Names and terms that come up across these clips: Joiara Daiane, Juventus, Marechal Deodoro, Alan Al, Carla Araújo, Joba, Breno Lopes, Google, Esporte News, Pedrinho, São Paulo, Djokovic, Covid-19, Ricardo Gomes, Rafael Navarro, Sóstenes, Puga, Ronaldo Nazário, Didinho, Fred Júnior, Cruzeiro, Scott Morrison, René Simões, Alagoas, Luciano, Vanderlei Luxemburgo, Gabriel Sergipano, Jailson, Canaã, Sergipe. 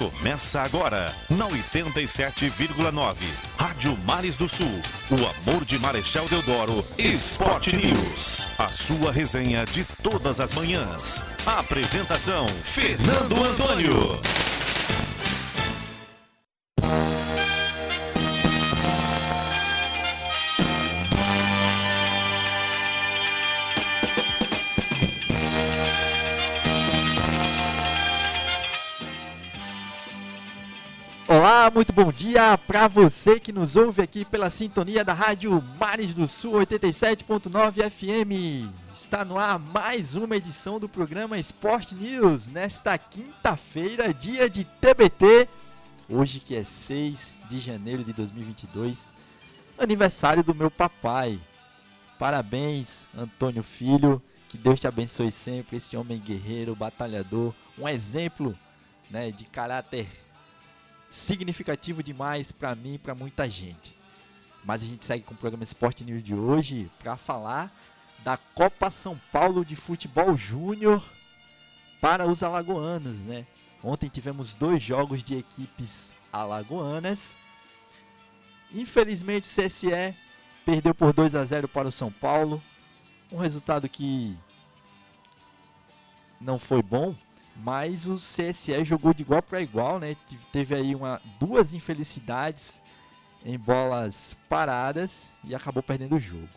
Começa agora, na 87,9. Rádio Mares do Sul. O amor de Marechal Deodoro. Esporte News. A sua resenha de todas as manhãs. A apresentação, Fernando Antônio. Olá, muito bom dia para você que nos ouve aqui pela sintonia da Rádio Mares do Sul 87.9 FM. Está no ar mais uma edição do programa Esporte News, nesta quinta-feira, dia de TBT, hoje que é 6 de janeiro de 2022, aniversário do meu papai. Parabéns, Antônio Filho, que Deus te abençoe sempre, esse homem guerreiro, batalhador, um exemplo, né, de caráter significativo demais para mim e para muita gente. Mas a gente segue com o programa Esporte News de hoje para falar da Copa São Paulo de Futebol Júnior para os alagoanos, né? Ontem tivemos 2 jogos de equipes alagoanas. Infelizmente o CSE perdeu por 2-0 para o São Paulo. Um resultado que não foi bom. Mas o CSE jogou de igual para igual, né? Teve aí duas infelicidades em bolas paradas e acabou perdendo o jogo.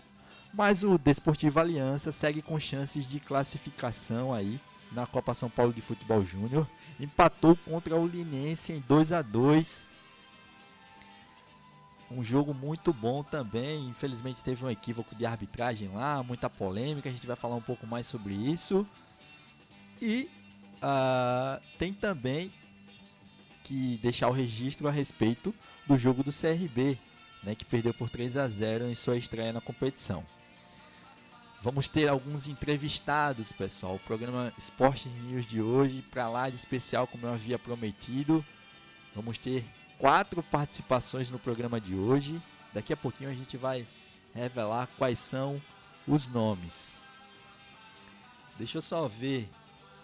Mas o Desportivo Aliança segue com chances de classificação aí na Copa São Paulo de Futebol Júnior. Empatou contra o Linense em 2-2. Um jogo muito bom também. Infelizmente teve um equívoco de arbitragem lá, muita polêmica. A gente vai falar um pouco mais sobre isso. E tem também que deixar o registro a respeito do jogo do CRB, né, que perdeu por 3-0 em sua estreia na competição. Vamos ter alguns entrevistados, pessoal. O programa Esporte News de hoje, para lá de especial, como eu havia prometido. Vamos ter 4 participações no programa de hoje. Daqui a pouquinho a gente vai revelar quais são os nomes. Deixa eu só ver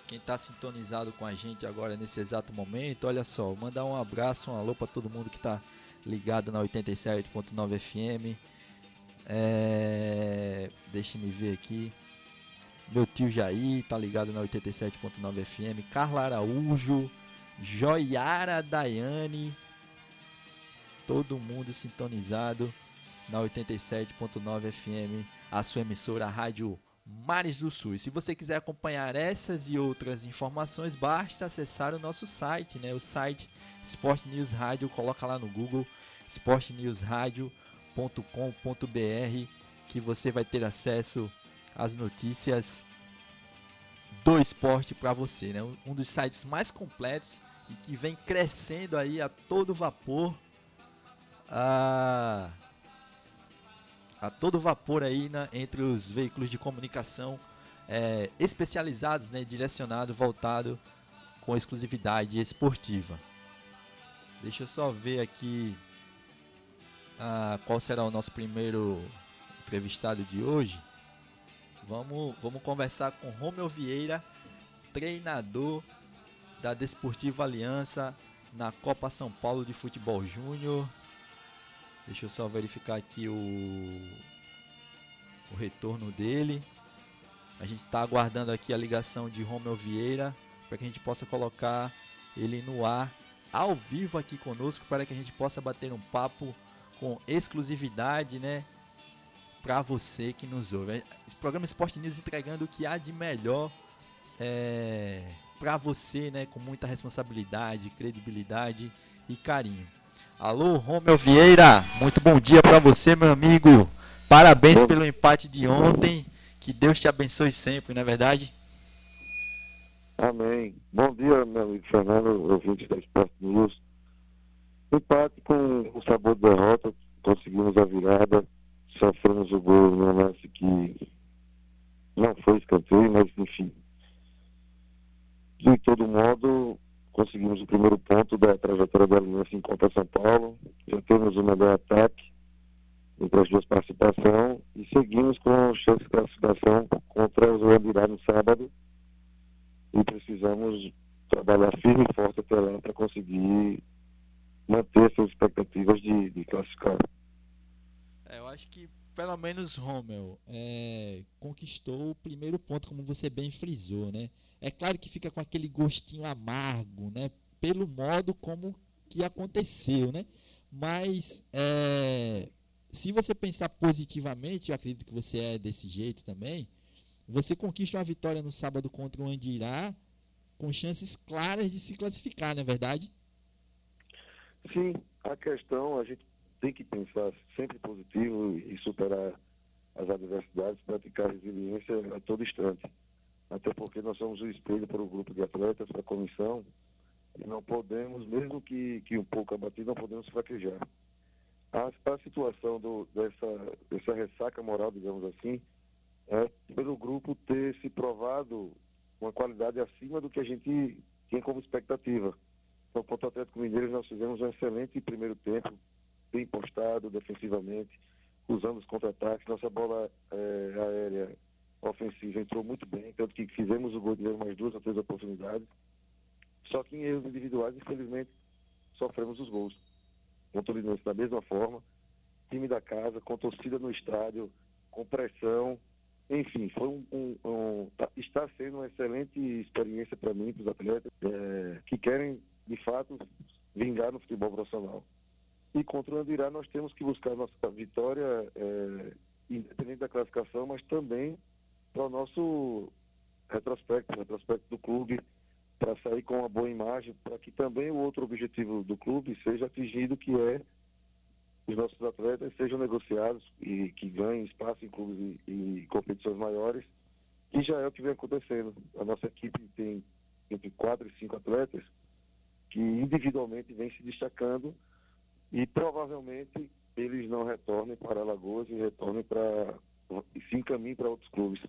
quem está sintonizado com a gente agora nesse exato momento. Olha só, mandar um abraço, um alô para todo mundo que está ligado na 87.9 FM. Deixa me ver aqui. Meu tio Jair está ligado na 87.9 FM. Carla Araújo, Joiara Daiane. Todo mundo sintonizado na 87.9 FM, a sua emissora Rádio Mares do Sul. E se você quiser acompanhar essas e outras informações, basta acessar o nosso site, né? O site Sport News Rádio, coloca lá no Google, sportnewsradio.com.br, que você vai ter acesso às notícias do esporte para você, né? Um dos sites mais completos e que vem crescendo aí a todo vapor, a todo vapor aí entre os veículos de comunicação especializados, né, direcionado, voltado com exclusividade esportiva. Deixa eu só ver aqui qual será o nosso primeiro entrevistado de hoje. Vamos conversar com Romeu Vieira, treinador da Desportivo Aliança na Copa São Paulo de Futebol Júnior. Deixa eu só verificar aqui o retorno dele. A gente está aguardando aqui a ligação de Romeu Vieira para que a gente possa colocar ele no ar, ao vivo aqui conosco, para que a gente possa bater um papo com exclusividade, né, para você que nos ouve. Esse programa Esporte News entregando o que há de melhor para você, né, com muita responsabilidade, credibilidade e carinho. Alô, Romeu Vieira, muito bom dia para você, meu amigo. Parabéns pelo empate de ontem, que Deus te abençoe sempre, não é verdade? Amém. Bom dia, meu amigo Fernando, ouvinte da Esporte News. Empate com o sabor de derrota, conseguimos a virada, sofremos o gol no lance que não foi escanteio, mas enfim. De todo modo, conseguimos o primeiro ponto da trajetória da Aliança em Copa São Paulo, já temos o melhor ataque entre as duas participações e seguimos com chance de classificação contra o Andirá no sábado e precisamos trabalhar firme e forte até lá para conseguir manter suas expectativas de classificar. Eu acho que pelo menos Romeu conquistou o primeiro ponto, como você bem frisou, né? É claro que fica com aquele gostinho amargo, né? Pelo modo como que aconteceu, né? Mas se você pensar positivamente, eu acredito que você é desse jeito também, você conquista uma vitória no sábado contra o Andirá com chances claras de se classificar, não é verdade? Sim, a questão, a gente tem que pensar sempre positivo e superar as adversidades, praticar resiliência a todo instante. Até porque nós somos um espelho para o grupo de atletas, para a comissão, e não podemos, mesmo que um pouco abatido, não podemos fraquejar. A situação dessa ressaca moral, digamos assim, é pelo grupo ter se provado uma qualidade acima do que a gente tinha como expectativa. Então, contra o Atlético Mineiro, nós fizemos um excelente primeiro tempo, bem postado defensivamente, usando os contra-ataques. Nossa bola aérea ofensiva entrou muito bem, tanto que fizemos o gol de mais 2 ou 3 oportunidades. Só que em erros individuais, infelizmente, sofremos os gols. Contra o Linense, da mesma forma, time da casa, com torcida no estádio, com pressão. Enfim, foi está sendo uma excelente experiência para mim, para os atletas que querem, de fato, vingar no futebol profissional. E contra o Andirá nós temos que buscar nossa vitória, independente da classificação, mas também para o nosso retrospecto do clube, para sair com uma boa imagem, para que também o outro objetivo do clube seja atingido, que é os nossos atletas sejam negociados e que ganhem espaço em clubes e competições maiores, que já é o que vem acontecendo. A nossa equipe tem entre 4 e 5 atletas que individualmente vem se destacando e provavelmente eles não retornem para Alagoas e retornem e se encaminhem para outros clubes.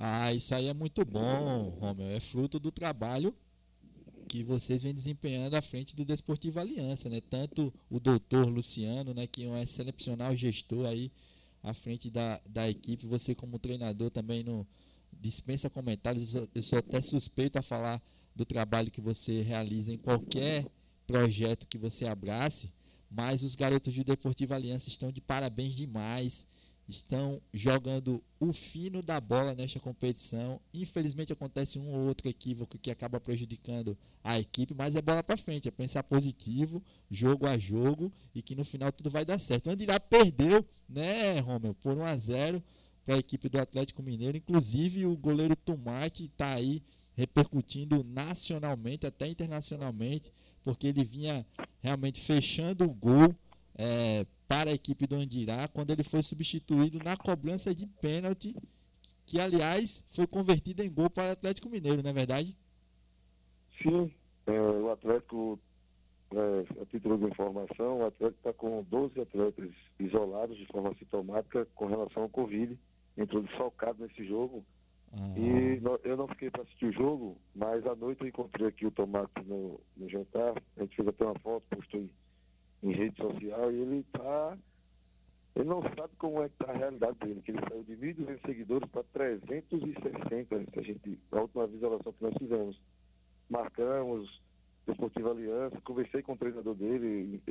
Ah, isso aí é muito bom, Romeu. É fruto do trabalho que vocês vêm desempenhando à frente do Desportivo Aliança, né? Tanto o doutor Luciano, né, que é um excepcional gestor aí à frente da equipe, você como treinador também não dispensa comentários, eu sou até suspeito a falar do trabalho que você realiza em qualquer projeto que você abrace, mas os garotos do Desportivo Aliança estão de parabéns demais, estão jogando o fino da bola nesta competição. Infelizmente acontece um ou outro equívoco que acaba prejudicando a equipe, mas é bola para frente, é pensar positivo, jogo a jogo, e que no final tudo vai dar certo. O Andirá perdeu, né, Romeu, por 1-0 para a equipe do Atlético Mineiro, inclusive o goleiro Tomate está aí repercutindo nacionalmente, até internacionalmente, porque ele vinha realmente fechando o gol para a equipe do Andirá, quando ele foi substituído na cobrança de pênalti, que aliás foi convertido em gol para o Atlético Mineiro, não é verdade? Sim, o Atlético, a título de informação, o Atlético está com 12 atletas isolados de forma sintomática com relação ao Covid, entrou desfalcado nesse jogo. E eu não fiquei para assistir o jogo, mas à noite eu encontrei aqui o Tomate no jantar, a gente fez até uma foto, postou em rede social, e ele não sabe como é que está a realidade dele, que ele saiu de 1.200 seguidores para 360, a última visualização que nós fizemos. Marcamos Desportivo Aliança, conversei com o treinador dele,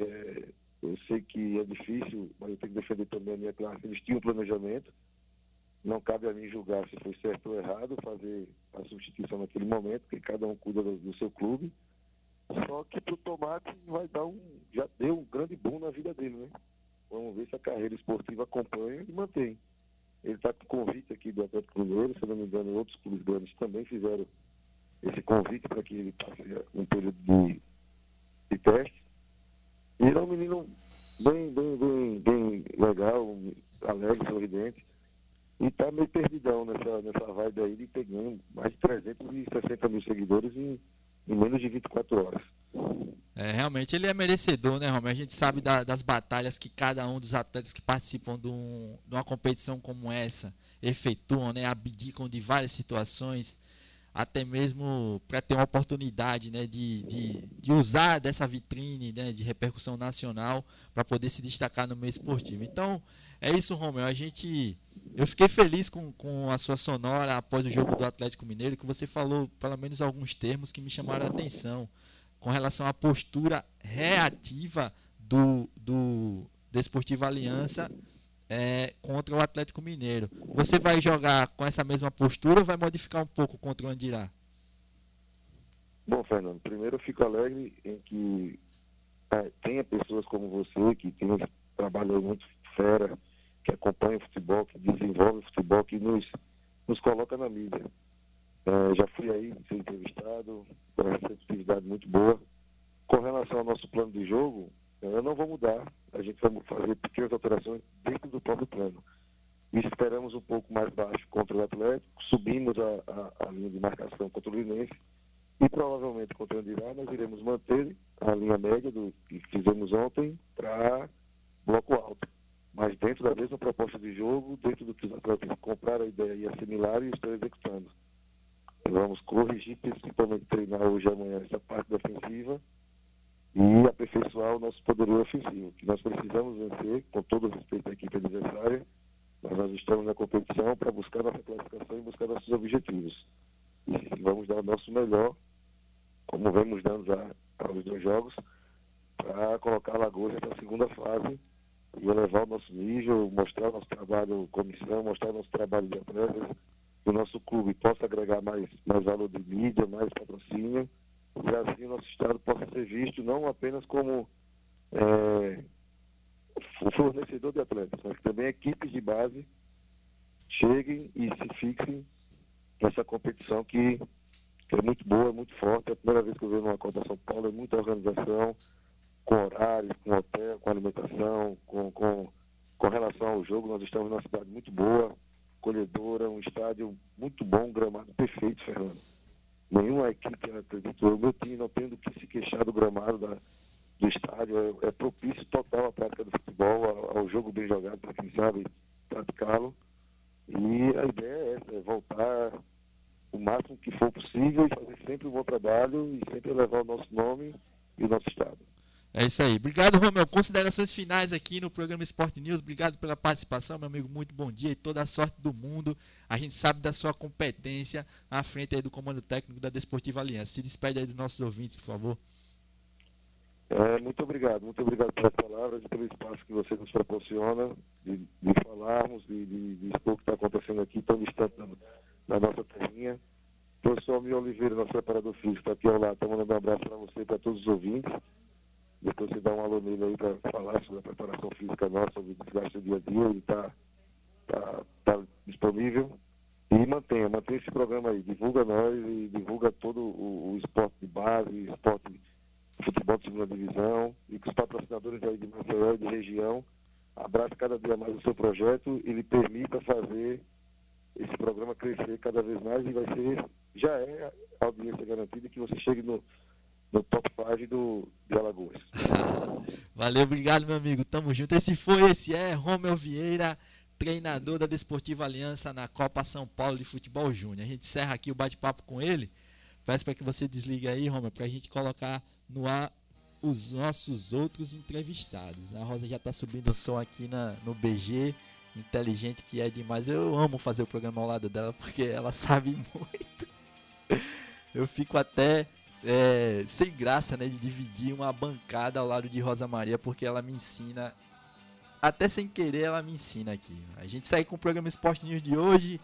eu sei que é difícil, mas eu tenho que defender também a minha classe, eles tinham um planejamento, não cabe a mim julgar se foi certo ou errado fazer a substituição naquele momento, porque cada um cuida do seu clube. Só que o Tomate vai dar já deu um grande boom na vida dele, né? Vamos ver se a carreira esportiva acompanha e mantém. Ele está com convite aqui do Atlético Mineiro, se não me engano, outros clubes grandes também fizeram esse convite para que ele passe um período de teste. E ele é um menino bem legal, alegre, sorridente. E está meio perdidão nessa vibe aí de pegando mais de 360 mil seguidores em menos de 24 horas. Realmente ele é merecedor, né, Romeu? A gente sabe das batalhas que cada um dos atletas que participam de uma competição como essa efetuam, né? Abdicam de várias situações, até mesmo para ter uma oportunidade, né, de usar dessa vitrine, né, de repercussão nacional para poder se destacar no meio esportivo. Então, é isso, Romeu. A gente Eu fiquei feliz com a sua sonora após o jogo do Atlético Mineiro, que você falou pelo menos alguns termos que me chamaram a atenção com relação à postura reativa do Desportivo Aliança contra o Atlético Mineiro. Você vai jogar com essa mesma postura ou vai modificar um pouco contra o Andirá? Bom, Fernando, primeiro eu fico alegre em que tenha pessoas como você, que tem um trabalho muito fera, que acompanha o futebol, que desenvolve o futebol, que nos coloca na mídia. Já fui aí ser entrevistado, com uma receptividade muito boa. Com relação ao nosso plano de jogo, eu não vou mudar. A gente vai fazer pequenas alterações dentro do próprio plano. Esperamos um pouco mais baixo contra o Atlético, subimos a linha de marcação contra o Linense e provavelmente contra o Andirá nós iremos manter a linha média do que fizemos ontem para bloco alto. Mas dentro da mesma proposta de jogo, dentro do que os atletas compraram a ideia e assimilaram e estão executando. Vamos corrigir, principalmente treinar hoje e amanhã essa parte defensiva e aperfeiçoar o nosso poderio ofensivo, que nós precisamos vencer, com todo o respeito à equipe adversária, mas nós estamos na competição para buscar nossa classificação e buscar nossos objetivos. E vamos dar o nosso melhor, como vemos dando aos dois jogos, para colocar Alagoas na segunda fase, e elevar o nosso nível, mostrar o nosso trabalho comissão, mostrar o nosso trabalho de atletas, que o nosso clube possa agregar mais valor de mídia, mais patrocínio, e assim o nosso estado possa ser visto não apenas como fornecedor de atletas, mas também equipes de base cheguem e se fixem nessa competição que é muito boa, é muito forte. É a primeira vez que eu vejo uma Copa São Paulo, é muita organização, com horários, com hotel, com alimentação, com relação ao jogo. Nós estamos numa cidade muito boa, acolhedora, um estádio muito bom, um gramado perfeito, Fernando. Nenhuma equipe, o meu time não tem do que se queixar do gramado do estádio, é propício total à prática do futebol, ao jogo bem jogado, para quem sabe praticá-lo. E a ideia é essa, é voltar o máximo que for possível e fazer sempre um bom trabalho e sempre elevar o nosso nome e o nosso estado. É isso aí. Obrigado, Romeu. Considerações finais aqui no programa Esporte News. Obrigado pela participação, meu amigo. Muito bom dia e toda a sorte do mundo. A gente sabe da sua competência à frente aí do comando técnico da Desportiva Aliança. Se despede aí dos nossos ouvintes, por favor. Muito obrigado. Muito obrigado pelas palavras e pelo espaço que você nos proporciona de falarmos, de expor o que está acontecendo aqui, tão distante da nossa terrinha. O professor Almir Oliveira, nosso preparador físico, está aqui ao lado. Estou mandando um abraço para você e para todos os ouvintes. Depois você dá um alô nele aí para falar sobre a preparação física nossa, sobre o desgaste do dia a dia, ele está disponível. E mantenha esse programa aí, divulga nós e divulga todo o esporte de base, esporte de futebol de segunda divisão, e que os patrocinadores aí de Maceió e de região abraçam cada dia mais o seu projeto e lhe permita fazer esse programa crescer cada vez mais e vai ser, já é a audiência garantida que você chegue no top 5 de Alagoas. Valeu, obrigado, meu amigo. Tamo junto. Esse é Romeu Vieira, treinador da Desportiva Aliança na Copa São Paulo de Futebol Júnior. A gente encerra aqui o bate-papo com ele. Peço para que você desligue aí, Romeu, para a gente colocar no ar os nossos outros entrevistados. A Rosa já tá subindo o som aqui no BG. Inteligente que é demais. Eu amo fazer o programa ao lado dela porque ela sabe muito. Eu fico até... sem graça, né, de dividir uma bancada ao lado de Rosa Maria, porque ela me ensina, até sem querer ela me ensina aqui. A gente sai com o programa Esporte News de hoje,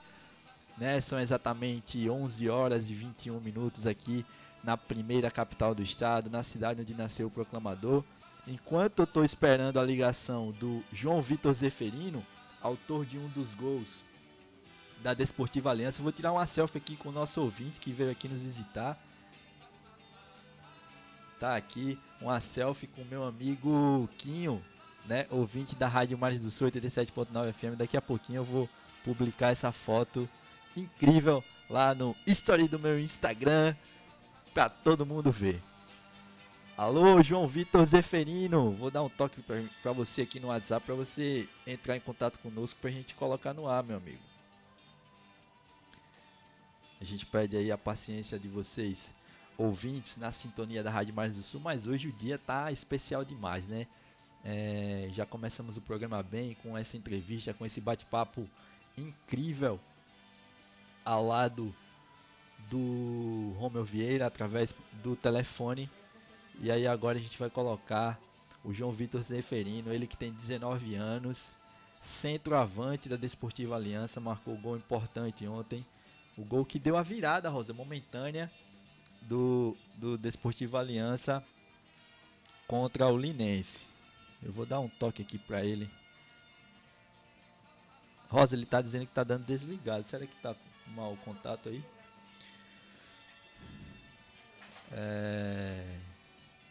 né, são exatamente 11h21 aqui na primeira capital do estado, na cidade onde nasceu o Proclamador. Enquanto eu estou esperando a ligação do João Vitor Zeferino, autor de um dos gols da Desportiva Aliança, eu vou tirar uma selfie aqui com o nosso ouvinte que veio aqui nos visitar. Tá aqui uma selfie com meu amigo Quinho, né, ouvinte da Rádio Mares do Sul, 87.9 FM. Daqui a pouquinho eu vou publicar essa foto incrível lá no story do meu Instagram para todo mundo ver. Alô, João Vitor Zeferino, vou dar um toque para você aqui no WhatsApp para você entrar em contato conosco para a gente colocar no ar, meu amigo. A gente pede aí a paciência de vocês, ouvintes, na sintonia da Rádio Mares do Sul, mas hoje o dia tá especial demais, né? Já começamos o programa bem com essa entrevista, com esse bate-papo incrível ao lado do Romeu Vieira através do telefone. E aí agora a gente vai colocar o João Vitor Zeferino, ele que tem 19 anos, centroavante da Desportivo Aliança, marcou um gol importante ontem, o gol que deu a virada, Rosa, momentânea do Desportivo Aliança contra o Linense. Eu vou dar um toque aqui pra ele. Rosa, ele tá dizendo que tá dando desligado. Será que tá mal o contato aí?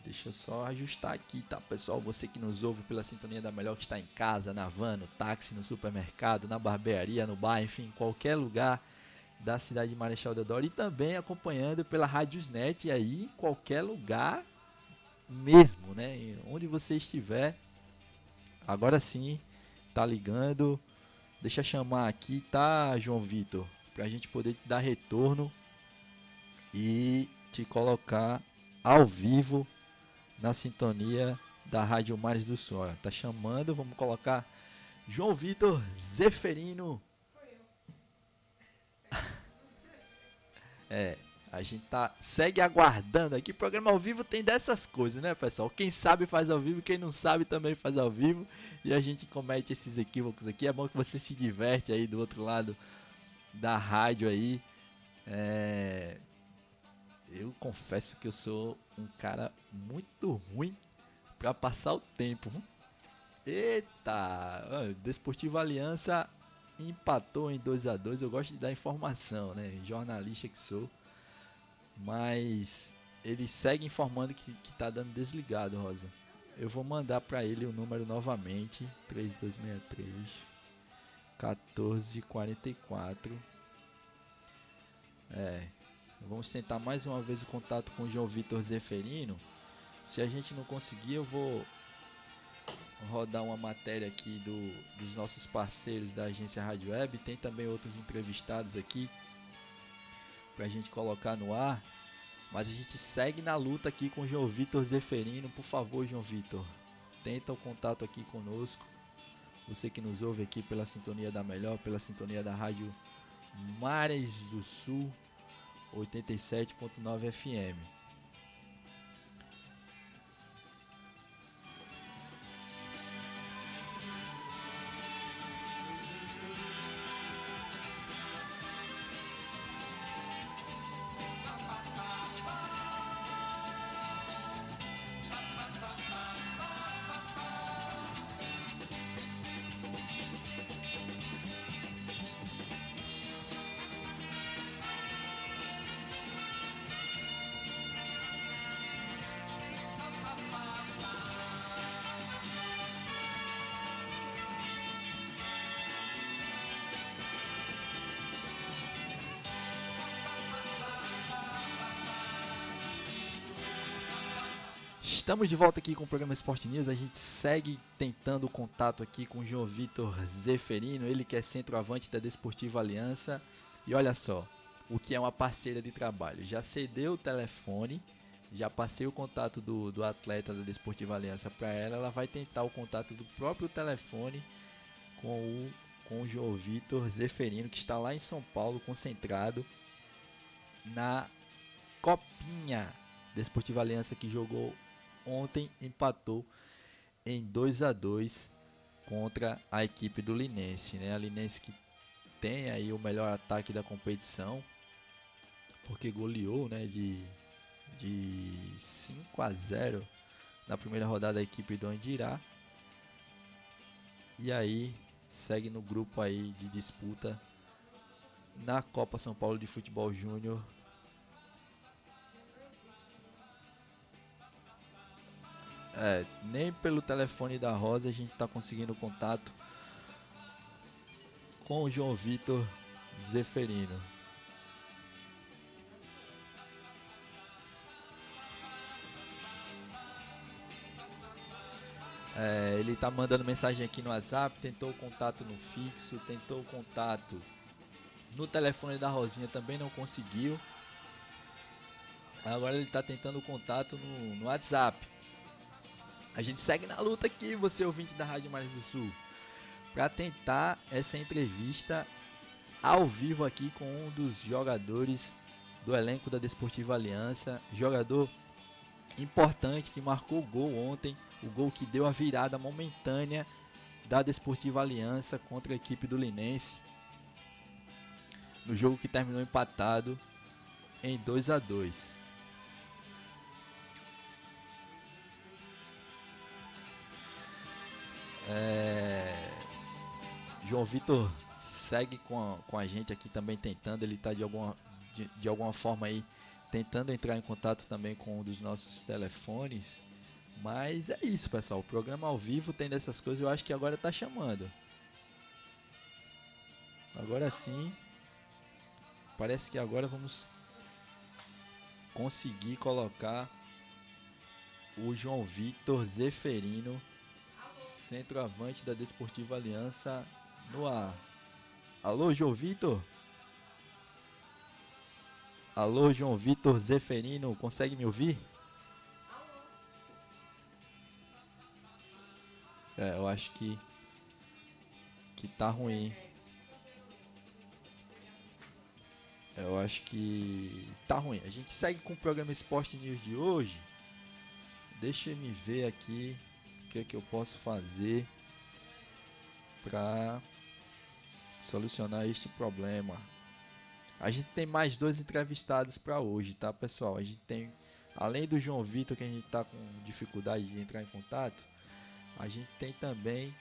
Deixa eu só ajustar aqui, tá, pessoal? Você que nos ouve pela sintonia da melhor, que está em casa, na van, no táxi, no supermercado, na barbearia, no bar, enfim, em qualquer lugar da cidade de Marechal Deodoro, e também acompanhando pela Rádiosnet, e aí em qualquer lugar mesmo, né? Onde você estiver. Agora sim, tá ligando. Deixa eu chamar aqui, tá, João Vitor? Pra gente poder te dar retorno e te colocar ao vivo na sintonia da Rádio Mares do Sul. Tá chamando, vamos colocar João Vitor Zeferino. A gente segue aguardando aqui. Programa ao vivo tem dessas coisas, né, pessoal? Quem sabe faz ao vivo, quem não sabe também faz ao vivo. E a gente comete esses equívocos aqui. É bom que você se diverte aí do outro lado da rádio aí. Eu confesso que eu sou um cara muito ruim pra passar o tempo. Eita! Desportivo Aliança empatou em 2x2, eu gosto de dar informação, né? Jornalista que sou. Mas ele segue informando que tá dando desligado, Rosa. Eu vou mandar pra ele o número novamente: 3263-1444. Vamos tentar mais uma vez o contato com o João Vitor Zeferino. Se a gente não conseguir, eu vou rodar uma matéria aqui dos nossos parceiros da Agência Rádio Web. Tem também outros entrevistados aqui pra gente colocar no ar, mas a gente segue na luta aqui com o João Vitor Zeferino. Por favor, João Vitor, tenta o contato aqui conosco, você que nos ouve aqui pela sintonia da melhor, pela sintonia da Rádio Mares do Sul 87.9 FM. Estamos de volta aqui com o programa Esporte News. A gente segue tentando o contato aqui com o João Vitor Zeferino, ele que é centroavante da Desportivo Aliança. E olha só, o que é uma parceira de trabalho. Já cedeu o telefone, já passei o contato do atleta da Desportivo Aliança para ela. Ela vai tentar o contato do próprio telefone com o João Vitor Zeferino, que está lá em São Paulo, concentrado na Copinha. Desportivo Aliança que jogou ontem, empatou em 2x2 contra a equipe do Linense, né? A Linense que tem aí o melhor ataque da competição, porque goleou, né, de 5x0 na primeira rodada a equipe do Andirá. E aí segue no grupo aí de disputa na Copa São Paulo de Futebol Júnior. Nem pelo telefone da Rosa a gente está conseguindo contato com o João Vitor Zeferino. Ele está mandando mensagem aqui no WhatsApp, tentou o contato no fixo, tentou o contato no telefone da Rosinha, também não conseguiu. Agora ele está tentando o contato no WhatsApp. A gente segue na luta aqui, você ouvinte da Rádio Mares do Sul. para tentar essa entrevista ao vivo aqui com um dos jogadores do elenco da Desportivo Aliança, jogador importante que marcou o gol ontem, o gol que deu a virada momentânea da Desportivo Aliança contra a equipe do Linense, no jogo que terminou empatado em 2-2. João Vitor segue com a gente aqui também tentando, ele está de alguma forma aí tentando entrar em contato também com um dos nossos telefones, mas é isso, pessoal, o programa ao vivo tem dessas coisas. Eu acho que agora está chamando, agora sim, parece que agora vamos conseguir colocar o João Vitor Zeferino, centroavante da Desportivo Aliança, no ar. Alô, João Vitor? Alô, João Vitor Zeferino, consegue me ouvir? Eu acho que tá ruim. Eu acho que tá ruim. A gente segue com o programa Esporte News de hoje. Deixa eu me ver aqui. O que é que eu posso fazer para solucionar este problema? A gente tem mais dois entrevistados para hoje, tá, pessoal? A gente tem, além do João Vitor, que a gente está com dificuldade de entrar em contato, a gente tem também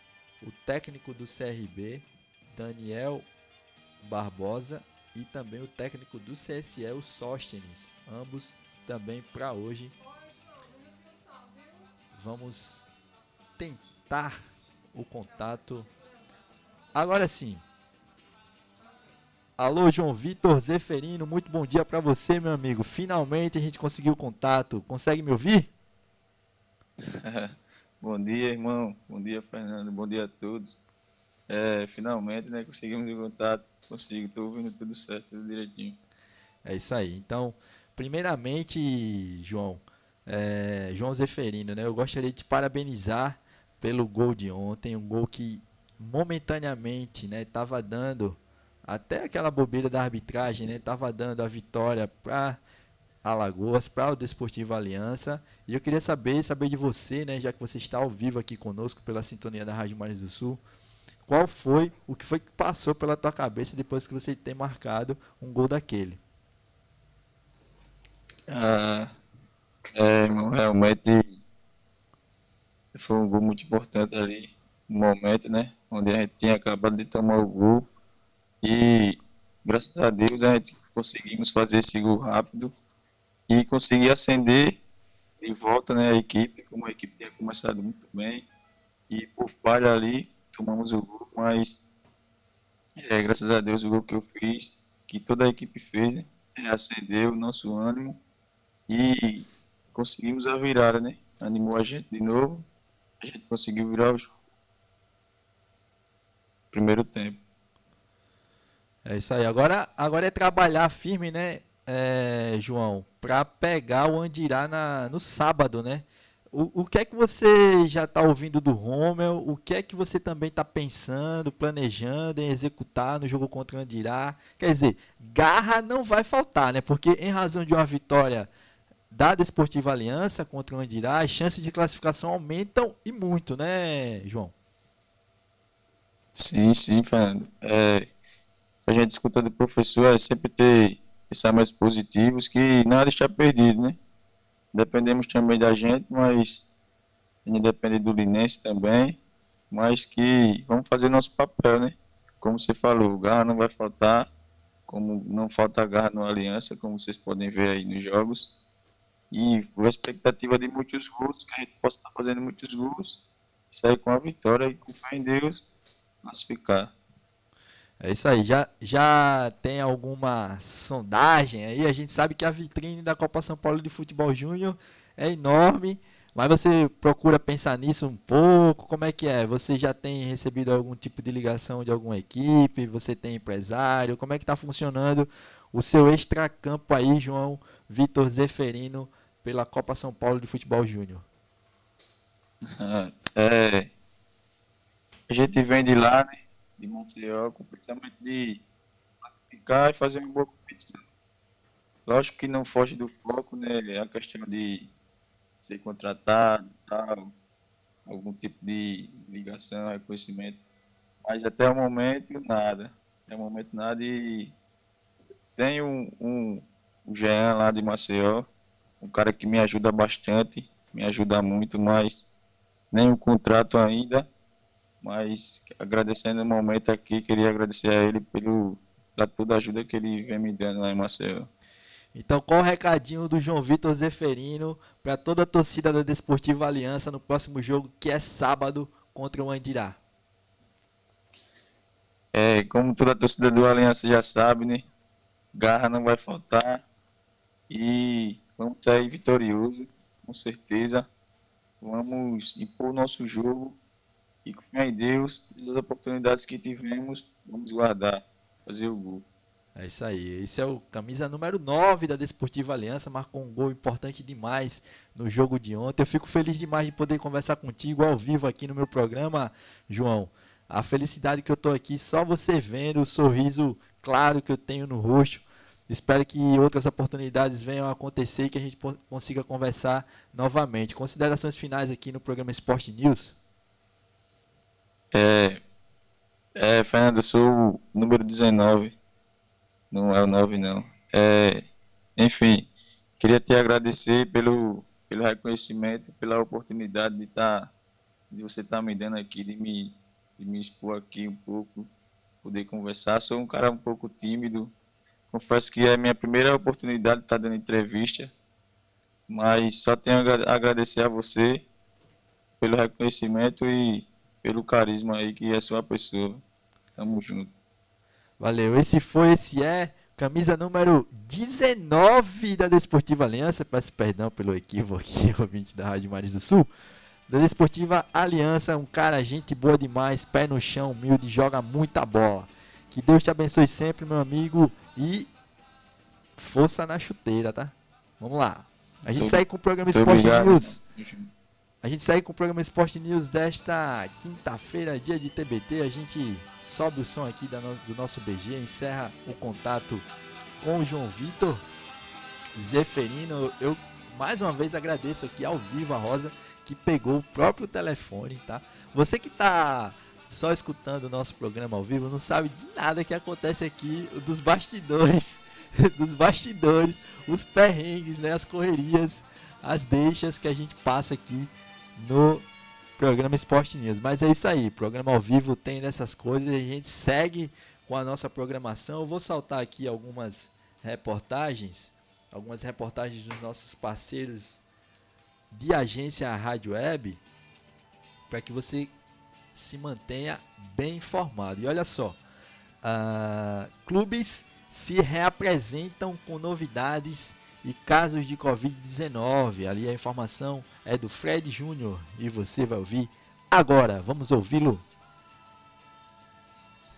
o técnico do CRB, Daniel Barbosa, e também o técnico do CSE, o Sóstenes. Ambos também para hoje. Vamos tentar o contato. Agora sim. Alô, João Vitor Zeferino, muito bom dia para você, meu amigo. Finalmente a gente conseguiu o contato. Consegue me ouvir? Bom dia, irmão. Bom dia, Fernando. Bom dia a todos. Finalmente, né, conseguimos o contato. Consigo, estou ouvindo tudo certo, tudo direitinho. É isso aí. Então, primeiramente, João Zeferino, né, eu gostaria de te parabenizar pelo gol de ontem, um gol que momentaneamente estava dando até aquela bobeira da arbitragem, estava dando a vitória para Alagoas, para o Desportivo Aliança. E eu queria saber de você, né, já que você está ao vivo aqui conosco pela sintonia da Rádio Mares do Sul, qual foi, o que foi que passou pela tua cabeça depois que você tem marcado um gol daquele? Realmente foi um gol muito importante ali no momento, né? Onde a gente tinha acabado de tomar o gol e, graças a Deus, a gente conseguimos fazer esse gol rápido e conseguir acender de volta, né, a equipe, como a equipe tinha começado muito bem e por falha ali tomamos o gol, mas graças a Deus o gol que eu fiz, que toda a equipe fez, né, acendeu o nosso ânimo e conseguimos a virada, né? Animou a gente de novo. A gente conseguiu virar o jogo. Primeiro tempo. É isso aí. Agora é trabalhar firme, né, João? Para pegar o Andirá no sábado, né? O que é que você já está ouvindo do Romeu? O que é que você também está pensando, planejando em executar no jogo contra o Andirá? Quer dizer, garra não vai faltar, né? Porque em razão de uma vitória da Desportivo Aliança contra o Andirá, as chances de classificação aumentam e muito, né, João? Sim, Fernando. A gente escuta do professor sempre ter pensar mais positivos, que nada está perdido, né? Dependemos também da gente, mas depende do Linense também, mas que vamos fazer nosso papel, né? Como você falou, garra não vai faltar, como não falta garra no Aliança, como vocês podem ver aí nos jogos. E a expectativa de muitos gols, que a gente possa estar fazendo muitos gols, sair com a vitória e com fé em Deus, classificar. É isso aí, já tem alguma sondagem aí? A gente sabe que a vitrine da Copa São Paulo de Futebol Júnior é enorme, mas você procura pensar nisso um pouco, como é que é? Você já tem recebido algum tipo de ligação de alguma equipe? Você tem empresário? Como é que está funcionando o seu extracampo aí, João Vitor Zeferino, pela Copa São Paulo de Futebol Júnior? A gente vem de lá, né, de Maceió, com o pensamento de ficar e fazer uma boa competição. Lógico que não foge do foco, né, a questão de ser contratado, tal, algum tipo de ligação, reconhecimento. Mas até o momento, nada. Até o momento, nada. E tem um Jean lá de Maceió, um cara que me ajuda bastante, me ajuda muito, mas nem o contrato ainda. Mas agradecendo o momento aqui, queria agradecer a ele pela toda a ajuda que ele vem me dando lá em Maceió. Então, qual o recadinho do João Vitor Zeferino para toda a torcida da Desportivo Aliança no próximo jogo, que é sábado, contra o Andirá? É, como toda a torcida do Aliança já sabe, né? Garra não vai faltar. E vamos sair vitorioso, com certeza. Vamos impor o nosso jogo. E confiar em Deus, todas as oportunidades que tivemos, vamos guardar, fazer o gol. É isso aí, esse é o camisa número 9 da Desportiva Aliança, marcou um gol importante demais no jogo de ontem. Eu fico feliz demais de poder conversar contigo ao vivo aqui no meu programa, João. A felicidade que eu estou aqui, só você vendo o sorriso claro que eu tenho no rosto. Espero que outras oportunidades venham a acontecer e que a gente consiga conversar novamente. Considerações finais aqui no programa Esporte News? Fernando, eu sou o número 19, não é o 9 não. Enfim, queria te agradecer pelo reconhecimento, pela oportunidade de você estar me dando aqui, de me expor aqui um pouco, poder conversar. Sou um cara um pouco tímido, confesso que é a minha primeira oportunidade de estar dando entrevista, mas só tenho a agradecer a você pelo reconhecimento e pelo carisma aí que é sua pessoa. Tamo junto. Valeu. Esse é camisa número 19 da Desportiva Aliança. Peço perdão pelo equívoco aqui, ouvinte da Rádio Mares do Sul. Da Desportiva Aliança, um cara, gente boa demais, pé no chão, humilde, joga muita bola. Que Deus te abençoe sempre, meu amigo, e força na chuteira, tá? Vamos lá. A gente sai com o programa Esporte News. A gente segue com o programa Esporte News desta quinta-feira, dia de TBT. A gente sobe o som aqui do nosso BG, encerra o contato com o João Vitor Zeferino. Eu, mais uma vez, agradeço aqui ao vivo a Rosa, que pegou o próprio telefone, tá? Você que tá só escutando o nosso programa ao vivo não sabe de nada que acontece aqui dos bastidores, os perrengues, né? As correrias, as deixas que a gente passa aqui no programa Esporte News. Mas é isso aí, programa ao vivo tem dessas coisas, a gente segue com a nossa programação. Eu vou saltar aqui algumas reportagens dos nossos parceiros de Agência Rádio Web, para que você se mantenha bem informado. E olha só, clubes se reapresentam com novidades e casos de Covid-19. Ali a informação é do Fred Júnior e você vai ouvir agora. Vamos ouvi-lo.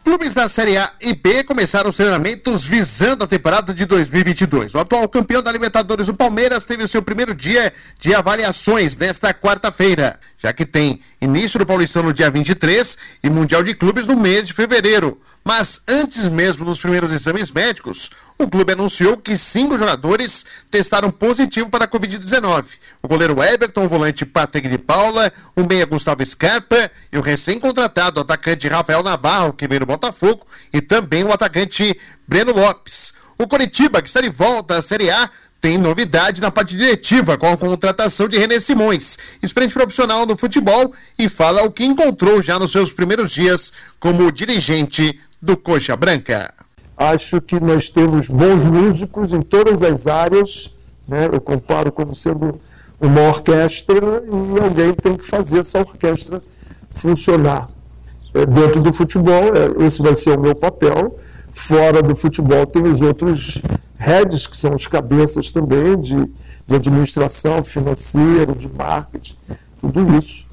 Clubes da Série A e B começaram os treinamentos visando a temporada de 2022. O atual campeão da Libertadores, o Palmeiras, teve o seu primeiro dia de avaliações nesta quarta-feira, já que tem início do Paulistão no dia 23 e Mundial de Clubes no mês de fevereiro. Mas antes mesmo dos primeiros exames médicos, o clube anunciou que 5 jogadores testaram positivo para a Covid-19. O goleiro Everton, o volante Patrick de Paula, o meia Gustavo Scarpa e o recém-contratado atacante Rafael Navarro, que veio do Botafogo, e também o atacante Breno Lopes. O Coritiba, que está de volta à Série A, tem novidade na parte diretiva com a contratação de René Simões, experiente profissional no futebol, e fala o que encontrou já nos seus primeiros dias como dirigente do Coxa Branca. Acho que nós temos bons músicos em todas as áreas, né? Eu comparo como sendo uma orquestra e alguém tem que fazer essa orquestra funcionar. Dentro do futebol, esse vai ser o meu papel. Fora do futebol tem os outros heads, que são os cabeças também, de administração financeira, de marketing, tudo isso.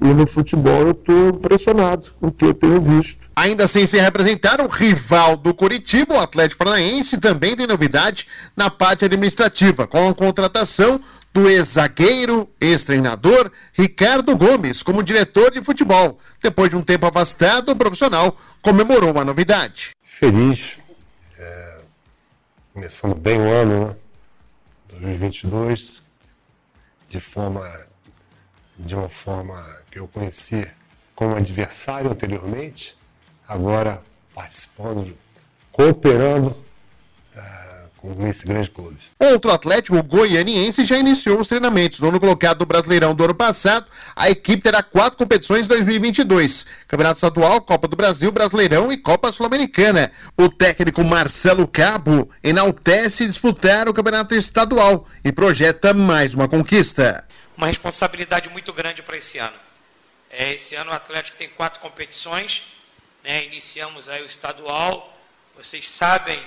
E no futebol eu estou impressionado com o que eu tenho visto. Ainda sem se representar, o rival do Coritiba, o Atlético Paranaense, também tem novidade na parte administrativa, com a contratação do ex-zagueiro, ex-treinador Ricardo Gomes como diretor de futebol. Depois de um tempo afastado, o profissional comemorou a novidade. Feliz, começando bem o ano, né? 2022, de uma forma que eu conheci como adversário anteriormente, agora participando, cooperando nesse grande clube. Outro Atlético, o goianiense, já iniciou os treinamentos. Nono colocado do Brasileirão do ano passado, a equipe terá 4 competições em 2022. Campeonato Estadual, Copa do Brasil, Brasileirão e Copa Sul-Americana. O técnico Marcelo Cabo enaltece disputar o Campeonato Estadual e projeta mais uma conquista. Uma responsabilidade muito grande para esse ano. Esse ano o Atlético tem 4 competições, né? Iniciamos aí o estadual. Vocês sabem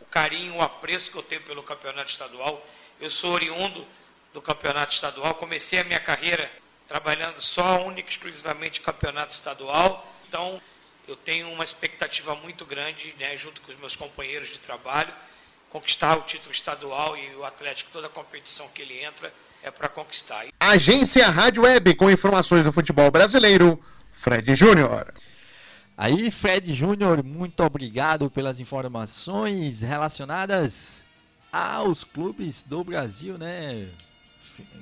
o carinho, o apreço que eu tenho pelo campeonato estadual. Eu sou oriundo do campeonato estadual. Comecei a minha carreira trabalhando só, única e exclusivamente, campeonato estadual. Então, eu tenho uma expectativa muito grande, né, junto com os meus companheiros de trabalho, conquistar o título estadual, e o Atlético, toda a competição que ele entra, é para conquistar. Agência Rádio Web, com informações do futebol brasileiro, Fred Júnior. Aí, Fred Júnior, muito obrigado pelas informações relacionadas aos clubes do Brasil, né?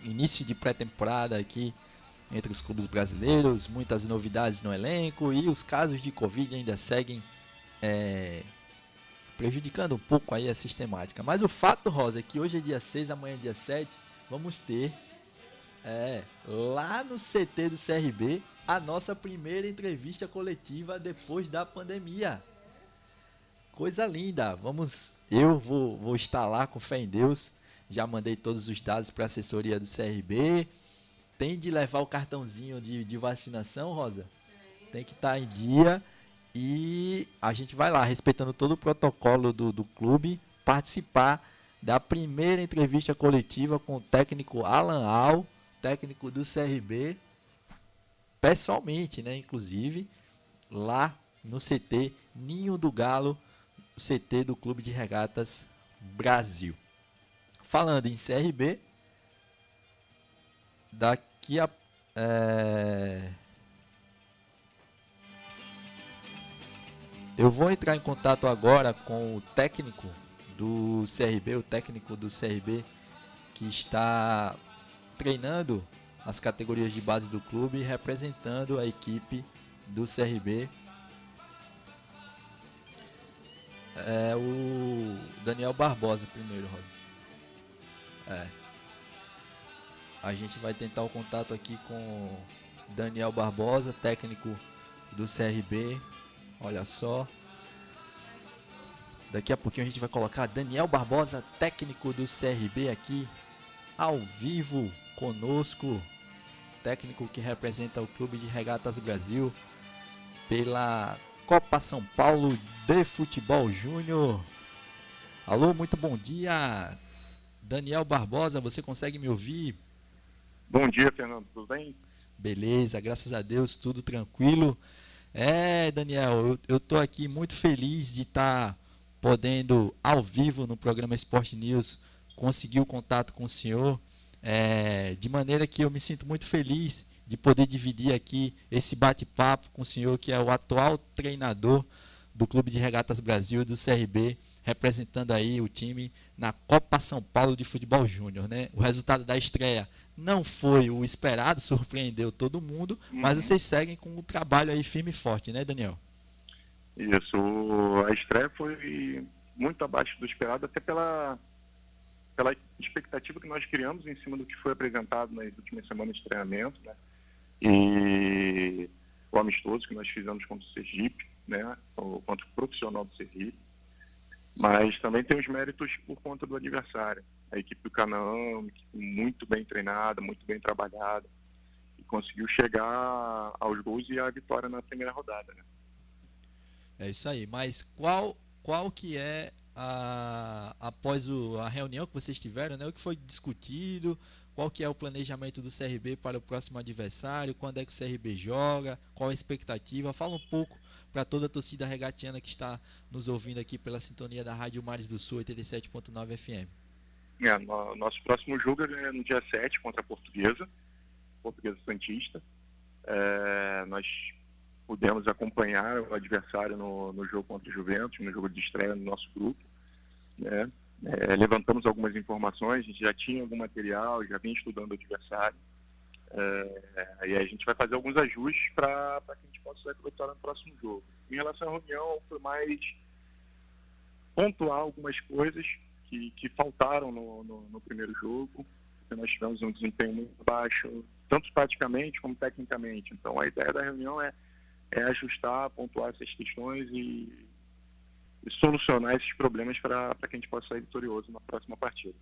Início de pré-temporada aqui entre os clubes brasileiros, muitas novidades no elenco, e os casos de Covid ainda seguem prejudicando um pouco aí a sistemática. Mas o fato, Rosa, é que hoje é dia 6, amanhã é dia 7, vamos ter lá no CT do CRB a nossa primeira entrevista coletiva depois da pandemia. Coisa linda. Eu vou estar lá, com fé em Deus. Já mandei todos os dados para a assessoria do CRB. Tem de levar o cartãozinho de vacinação, Rosa? Tem que estar em dia. E a gente vai lá, respeitando todo o protocolo do clube, participar da primeira entrevista coletiva com o técnico Alan Al, técnico do CRB, pessoalmente, né? Inclusive, lá no CT Ninho do Galo, CT do Clube de Regatas Brasil. Falando em CRB, daqui a... Eu vou entrar em contato agora com o técnico do CRB, que está treinando as categorias de base do clube, representando a equipe do CRB. É o Daniel Barbosa primeiro, Rosa. A gente vai tentar o contato aqui com Daniel Barbosa, técnico do CRB. Olha só. Daqui a pouquinho a gente vai colocar Daniel Barbosa, técnico do CRB, aqui ao vivo conosco. Técnico que representa o Clube de Regatas Brasil pela Copa São Paulo de Futebol Júnior. Alô, muito bom dia, Daniel Barbosa, você consegue me ouvir? Bom dia, Fernando, tudo bem? Beleza, graças a Deus, tudo tranquilo. Daniel, eu tô aqui muito feliz de estar podendo, ao vivo no programa Esporte News, conseguir o contato com o senhor. De maneira que eu me sinto muito feliz de poder dividir aqui esse bate-papo com o senhor, que é o atual treinador do Clube de Regatas Brasil, do CRB, representando aí o time na Copa São Paulo de Futebol Júnior, né? O resultado da estreia não foi o esperado, surpreendeu todo mundo, mas vocês seguem com o trabalho aí firme e forte, né, Daniel? Isso, a estreia foi muito abaixo do esperado, até pela expectativa que nós criamos em cima do que foi apresentado nas últimas semanas de treinamento, né? E o amistoso que nós fizemos contra o Sergipe, né? Contra o profissional do Sergipe, mas também tem os méritos por conta do adversário. A equipe do Canaã, muito bem treinada, muito bem trabalhada, e conseguiu chegar aos gols e à vitória na primeira rodada, né? É isso aí, mas qual que é... Após a reunião que vocês tiveram, né? O que foi discutido, qual que é o planejamento do CRB para o próximo adversário, quando é que o CRB joga, qual a expectativa? Fala um pouco para toda a torcida regatiana que está nos ouvindo aqui pela sintonia da Rádio Mares do Sul, 87.9 FM. Nosso próximo jogo é no dia 7 contra a Portuguesa Santista. Nós pudemos acompanhar o adversário no jogo contra o Juventus, no jogo de estreia no nosso grupo, né? Levantamos algumas informações, a gente já tinha algum material, já vinha estudando o adversário, e a gente vai fazer alguns ajustes para que a gente possa sair com vitória no próximo jogo. Em relação à reunião, foi mais pontuar algumas coisas que faltaram no primeiro jogo, porque nós tivemos um desempenho muito baixo, tanto taticamente como tecnicamente. Então, a ideia da reunião é ajustar, pontuar essas questões e solucionar esses problemas para que a gente possa sair vitorioso na próxima partida.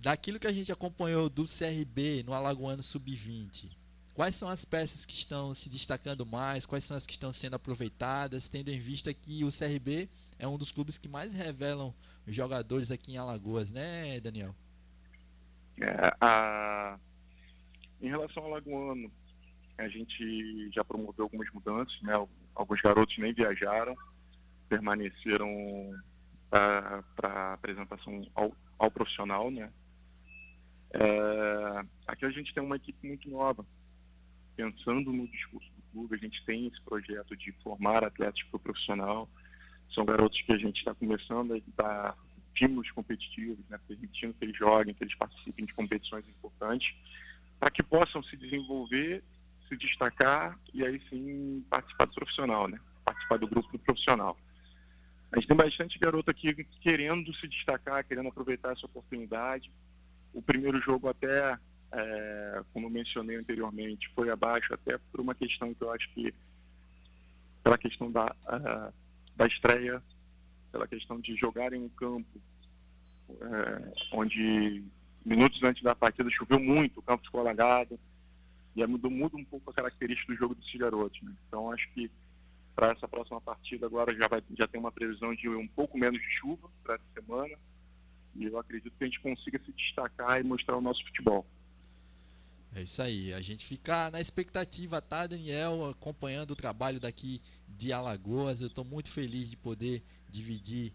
Daquilo que a gente acompanhou do CRB no Alagoano Sub-20, quais são as peças que estão se destacando mais? Quais são as que estão sendo aproveitadas, tendo em vista que o CRB é um dos clubes que mais revelam jogadores aqui em Alagoas, né, Daniel? Em relação ao Alagoano, a gente já promoveu algumas mudanças, né? Alguns garotos nem viajaram, permaneceram para apresentação ao profissional, né? Aqui a gente tem uma equipe muito nova. Pensando no discurso do clube, a gente tem esse projeto de formar atletas para o profissional. São garotos que a gente está começando a dar estímulos competitivos, né? Permitindo que eles joguem, que eles participem de competições importantes, para que possam se desenvolver, se destacar e aí sim participar do profissional, né? Participar do grupo do profissional. A gente tem bastante garoto aqui querendo se destacar, querendo aproveitar essa oportunidade. O primeiro jogo até, como eu mencionei anteriormente, foi abaixo, até por uma questão que eu acho que, pela questão da estreia, pela questão de jogar em um campo onde minutos antes da partida choveu muito, o campo ficou alagado, e aí muda um pouco a característica do jogo desses garotos, né? Então acho que para essa próxima partida agora já tem uma previsão de um pouco menos de chuva para essa semana, e eu acredito que a gente consiga se destacar e mostrar o nosso futebol. É isso aí, a gente fica na expectativa, tá, Daniel, acompanhando o trabalho daqui de Alagoas. Eu estou muito feliz de poder dividir,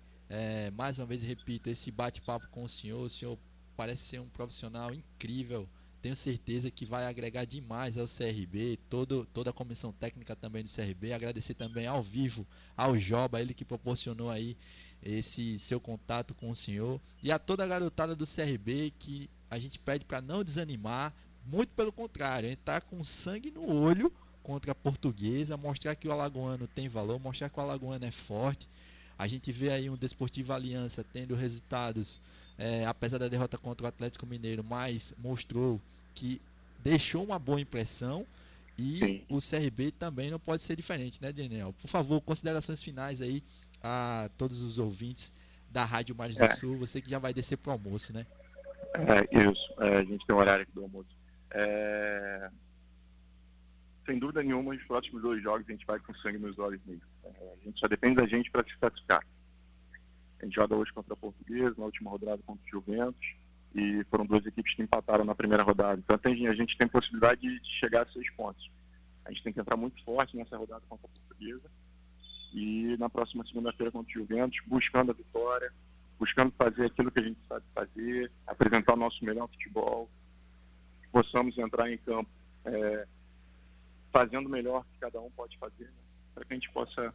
mais uma vez repito, esse bate-papo com o senhor. O senhor parece ser um profissional incrível, tenho certeza que vai agregar demais ao CRB, toda a comissão técnica também do CRB. Agradecer também ao vivo ao Joba, ele que proporcionou aí esse seu contato com o senhor, e a toda a garotada do CRB, que a gente pede para não desanimar, muito pelo contrário, entrar com sangue no olho contra a Portuguesa, mostrar que o alagoano tem valor, mostrar que o alagoano é forte. A gente vê aí um Desportivo Aliança tendo resultados, apesar da derrota contra o Atlético Mineiro, mas mostrou que deixou uma boa impressão, e sim, o CRB também não pode ser diferente, né, Daniel? Por favor, considerações finais aí a todos os ouvintes da Rádio Mares do Sul, você que já vai descer pro almoço, né? Isso, a gente tem um horário aqui do almoço. Sem dúvida nenhuma, os próximos dois jogos a gente vai com sangue nos olhos mesmo. A gente só depende da gente para se classificar. A gente joga hoje contra a Portuguesa, na última rodada contra o Juventus, e foram duas equipes que empataram na primeira rodada. Então a gente tem possibilidade de chegar a 6 pontos. A gente tem que entrar muito forte nessa rodada contra a Portuguesa, e na próxima segunda-feira contra o Juventus, buscando a vitória, buscando fazer aquilo que a gente sabe fazer, apresentar o nosso melhor futebol, que possamos entrar em campo fazendo o melhor que cada um pode fazer, né? Para que a gente possa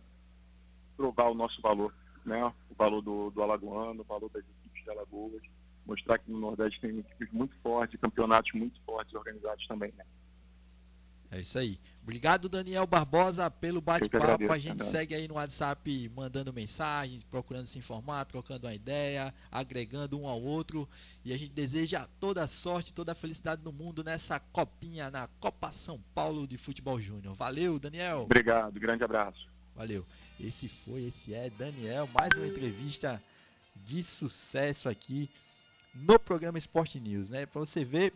provar o nosso valor, né? O valor do alagoano, o valor das equipes de Alagoas, mostrar que no Nordeste tem equipes muito fortes, campeonatos muito fortes organizados também, né? É isso aí. Obrigado, Daniel Barbosa, pelo bate-papo. A gente segue aí no WhatsApp mandando mensagens, procurando se informar, trocando uma ideia, agregando um ao outro. E a gente deseja toda a sorte, toda a felicidade do mundo nessa copinha, na Copa São Paulo de Futebol Júnior. Valeu, Daniel. Obrigado, grande abraço. Valeu. Esse é Daniel, mais uma entrevista de sucesso aqui no programa Esporte News, né? Pra você ver,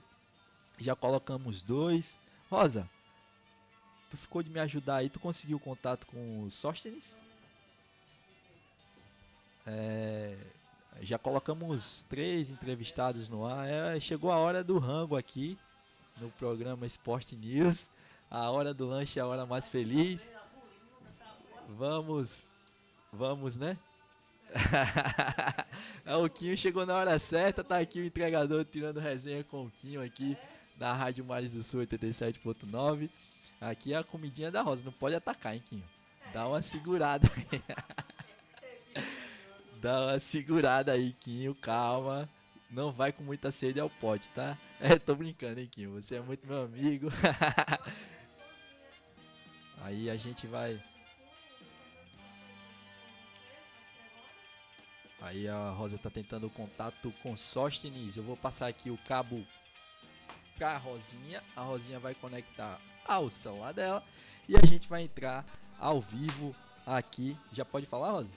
já colocamos 2. Rosa, tu ficou de me ajudar aí, tu conseguiu contato com o Sóstenes? Já colocamos 3 entrevistados no ar. Chegou a hora do rango aqui no programa Esporte News. A hora do lanche é a hora mais feliz. Vamos, né? O Quinho chegou na hora certa, tá aqui o entregador tirando resenha com o Quinho aqui na Rádio Mares do Sul 87.9. Aqui é a comidinha da Rosa, não pode atacar, hein, Quinho? Dá uma segurada aí. Dá uma segurada aí, Quinho, calma. Não vai com muita sede ao pote, tá? É, tô brincando, hein, Quinho? Você é muito meu amigo. Aí a gente vai... Aí a Rosa tá tentando o contato com Sóstenes. Eu vou passar aqui o cabo pra Rosinha. A Rosinha vai conectar ao celular dela. E a gente vai entrar ao vivo aqui. Já pode falar, Rosa?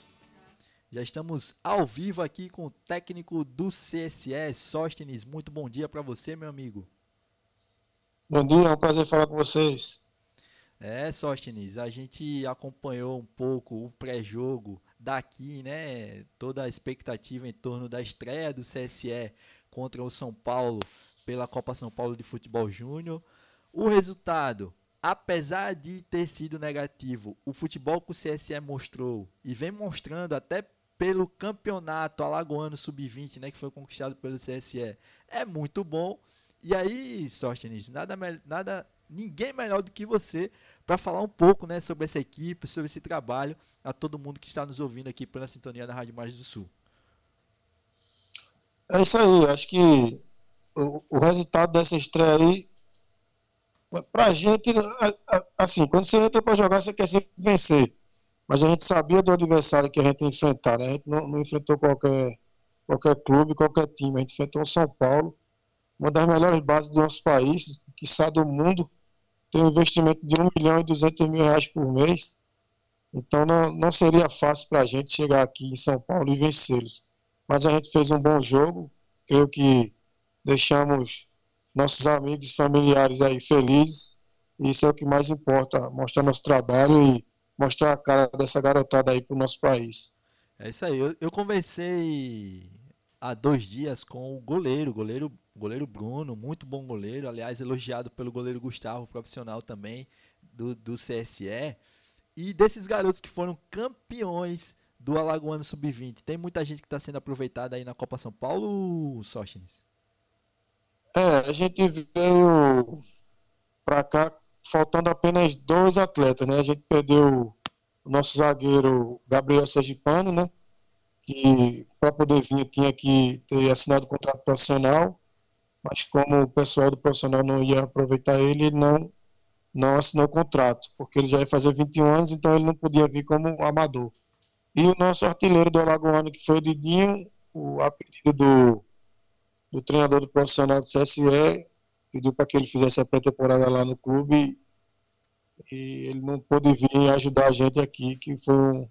Já estamos ao vivo aqui com o técnico do CSE, Sóstenes. Muito bom dia para você, meu amigo. Bom dia, é um prazer falar com vocês. É, Sóstenes, a gente acompanhou um pouco o pré-jogo daqui, né? Toda a expectativa em torno da estreia do CSE contra o São Paulo pela Copa São Paulo de Futebol Júnior. O resultado... Apesar de ter sido negativo, o futebol que o CSE mostrou e vem mostrando até pelo campeonato alagoano sub-20, né, que foi conquistado pelo CSE, é muito bom. E aí, Sóstenes, ninguém melhor do que você para falar um pouco, né, sobre essa equipe, sobre esse trabalho, a todo mundo que está nos ouvindo aqui pela sintonia da Rádio Mares do Sul. É isso aí, acho que o resultado dessa estreia aí, pra gente, assim, quando você entra pra jogar, você quer sempre vencer. Mas a gente sabia do adversário que a gente ia enfrentar, né? A gente não enfrentou qualquer clube, qualquer time. A gente enfrentou o São Paulo, uma das melhores bases do nosso país, que sai do mundo, tem um investimento de R$1.200.000 por mês. Então não seria fácil pra gente chegar aqui em São Paulo e vencê-los. Mas a gente fez um bom jogo, creio que deixamos... nossos amigos e familiares aí felizes, e isso é o que mais importa, mostrar nosso trabalho e mostrar a cara dessa garotada aí para o nosso país. É isso aí, eu conversei há 2 dias com o goleiro Bruno, muito bom goleiro, aliás, elogiado pelo goleiro Gustavo, profissional também do CSE, e desses garotos que foram campeões do Alagoano Sub-20, tem muita gente que está sendo aproveitada aí na Copa São Paulo, Sóstenes? É, a gente veio para cá faltando apenas 2 atletas, né? A gente perdeu o nosso zagueiro Gabriel Sergipano, né? Que para poder vir tinha que ter assinado o contrato profissional, mas como o pessoal do profissional não ia aproveitar ele não assinou o contrato, porque ele já ia fazer 21 anos, então ele não podia vir como amador. E o nosso artilheiro do Alagoano, que foi o Didinho, o apelido do treinador do profissional do CSE, pediu para que ele fizesse a pré-temporada lá no clube e ele não pôde vir ajudar a gente aqui, que foi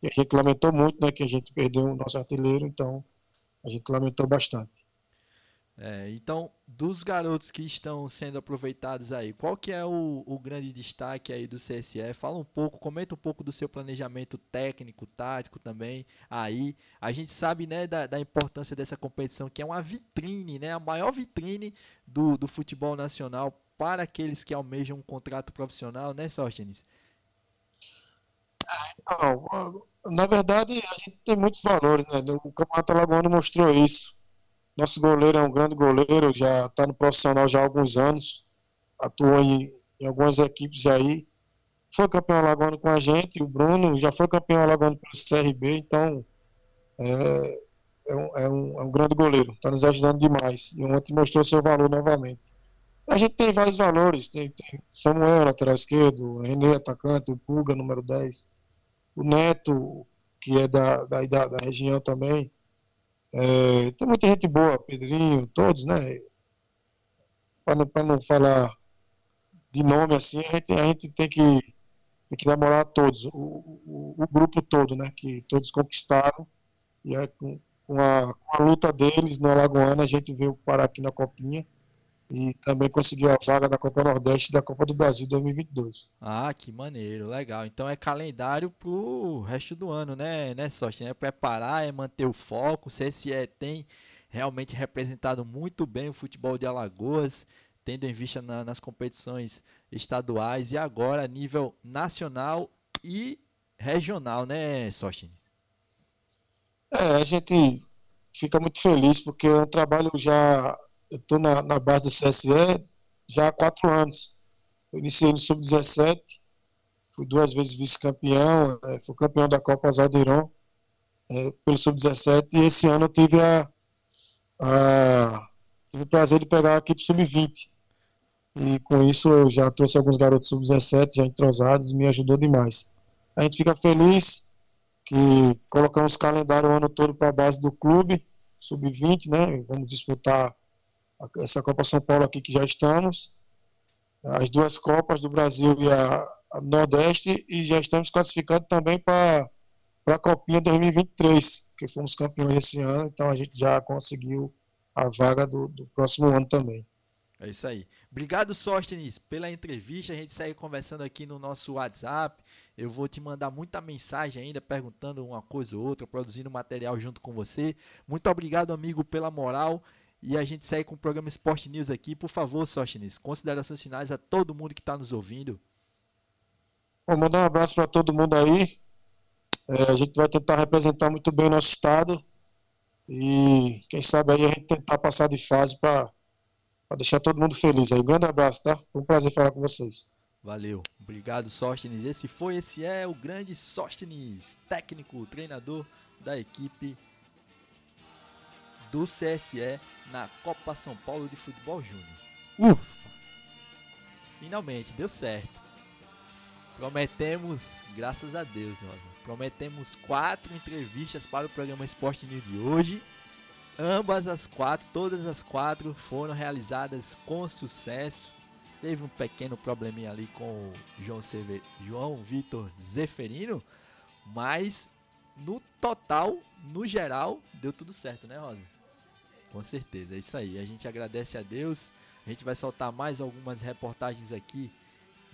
que a gente lamentou muito, né, que a gente perdeu o nosso artilheiro, então a gente lamentou bastante. É, então, dos garotos que estão sendo aproveitados aí, qual que é o grande destaque aí do CSE? Fala um pouco, comenta um pouco do seu planejamento técnico, tático também aí. A gente sabe, né, da importância dessa competição, que é uma vitrine, né, a maior vitrine do futebol nacional para aqueles que almejam um contrato profissional, né, Sóstenes? Na verdade, a gente tem muitos valores, né? O Campeonato Alagoano mostrou isso. Nosso goleiro é um grande goleiro, já está no profissional já há alguns anos, atuou em algumas equipes aí. Foi campeão alagoano com a gente, o Bruno já foi campeão alagoano pelo CRB, então é um grande goleiro, está nos ajudando demais. E ontem mostrou seu valor novamente. A gente tem vários valores, tem Samuel, lateral esquerdo, René, atacante, o Puga, número 10, o Neto, que é da região também. É, tem muita gente boa, Pedrinho, todos, né? Para não falar de nome assim, a gente tem que namorar a todos, o grupo todo, né? Que todos conquistaram. E aí, com a luta deles no Alagoano, a gente veio parar aqui na Copinha. E também conseguiu a vaga da Copa Nordeste e da Copa do Brasil 2022. Ah, que maneiro, legal. Então é calendário pro resto do ano, né Sóstenes? É preparar, é manter o foco. O CSE tem realmente representado muito bem o futebol de Alagoas, tendo em vista nas competições estaduais e agora a nível nacional e regional, né, Sóstenes? A gente fica muito feliz, porque eu trabalho já, eu estou na base do CSE já há 4 anos. Eu iniciei no Sub-17, fui 2 vezes vice-campeão, fui campeão da Copa Zaldeirão pelo Sub-17, e esse ano eu tive o prazer de pegar a equipe Sub-20. E com isso eu já trouxe alguns garotos Sub-17 já entrosados, me ajudou demais. A gente fica feliz que colocamos calendário o ano todo para a base do clube, Sub-20, né? Vamos disputar essa Copa São Paulo aqui que já estamos, as 2 Copas do Brasil e a Nordeste, e já estamos classificados também para a Copinha 2023, que fomos campeões esse ano, então a gente já conseguiu a vaga do próximo ano também. É isso aí. Obrigado, Sóstenes, pela entrevista. A gente segue conversando aqui no nosso WhatsApp. Eu vou te mandar muita mensagem ainda, perguntando uma coisa ou outra, produzindo material junto com você. Muito obrigado, amigo, pela moral. E a gente segue com o programa Esporte News aqui. Por favor, Sóstenes, considerações finais a todo mundo que está nos ouvindo. Vou mandar um abraço para todo mundo aí. A gente vai tentar representar muito bem o nosso estado. E quem sabe aí a gente tentar passar de fase para deixar todo mundo feliz aí. Grande abraço, tá? Foi um prazer falar com vocês. Valeu. Obrigado, Sóstenes. Esse é o grande Sóstenes, técnico, treinador da equipe do CSE na Copa São Paulo de Futebol Júnior. Ufa! Finalmente, deu certo. Prometemos, graças a Deus, Rosa, prometemos 4 entrevistas para o programa Esporte News de hoje. Todas as 4 foram realizadas com sucesso. Teve um pequeno probleminha ali com o João Vitor Zeferino, mas no total, no geral, deu tudo certo, né, Rosa? Com certeza, é isso aí. A gente agradece a Deus. A gente vai soltar mais algumas reportagens aqui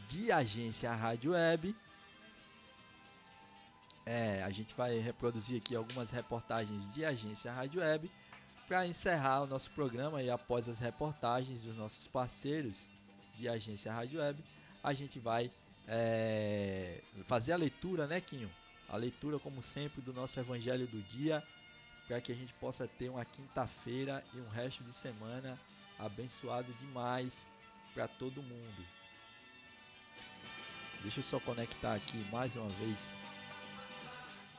de Agência Rádio Web. A gente vai reproduzir aqui algumas reportagens de Agência Rádio Web para encerrar o nosso programa, e após as reportagens dos nossos parceiros de Agência Rádio Web, a gente vai fazer a leitura, né, Quinho? A leitura, como sempre, do nosso Evangelho do Dia, para que a gente possa ter uma quinta-feira e um resto de semana abençoado demais para todo mundo. Deixa eu só conectar aqui mais uma vez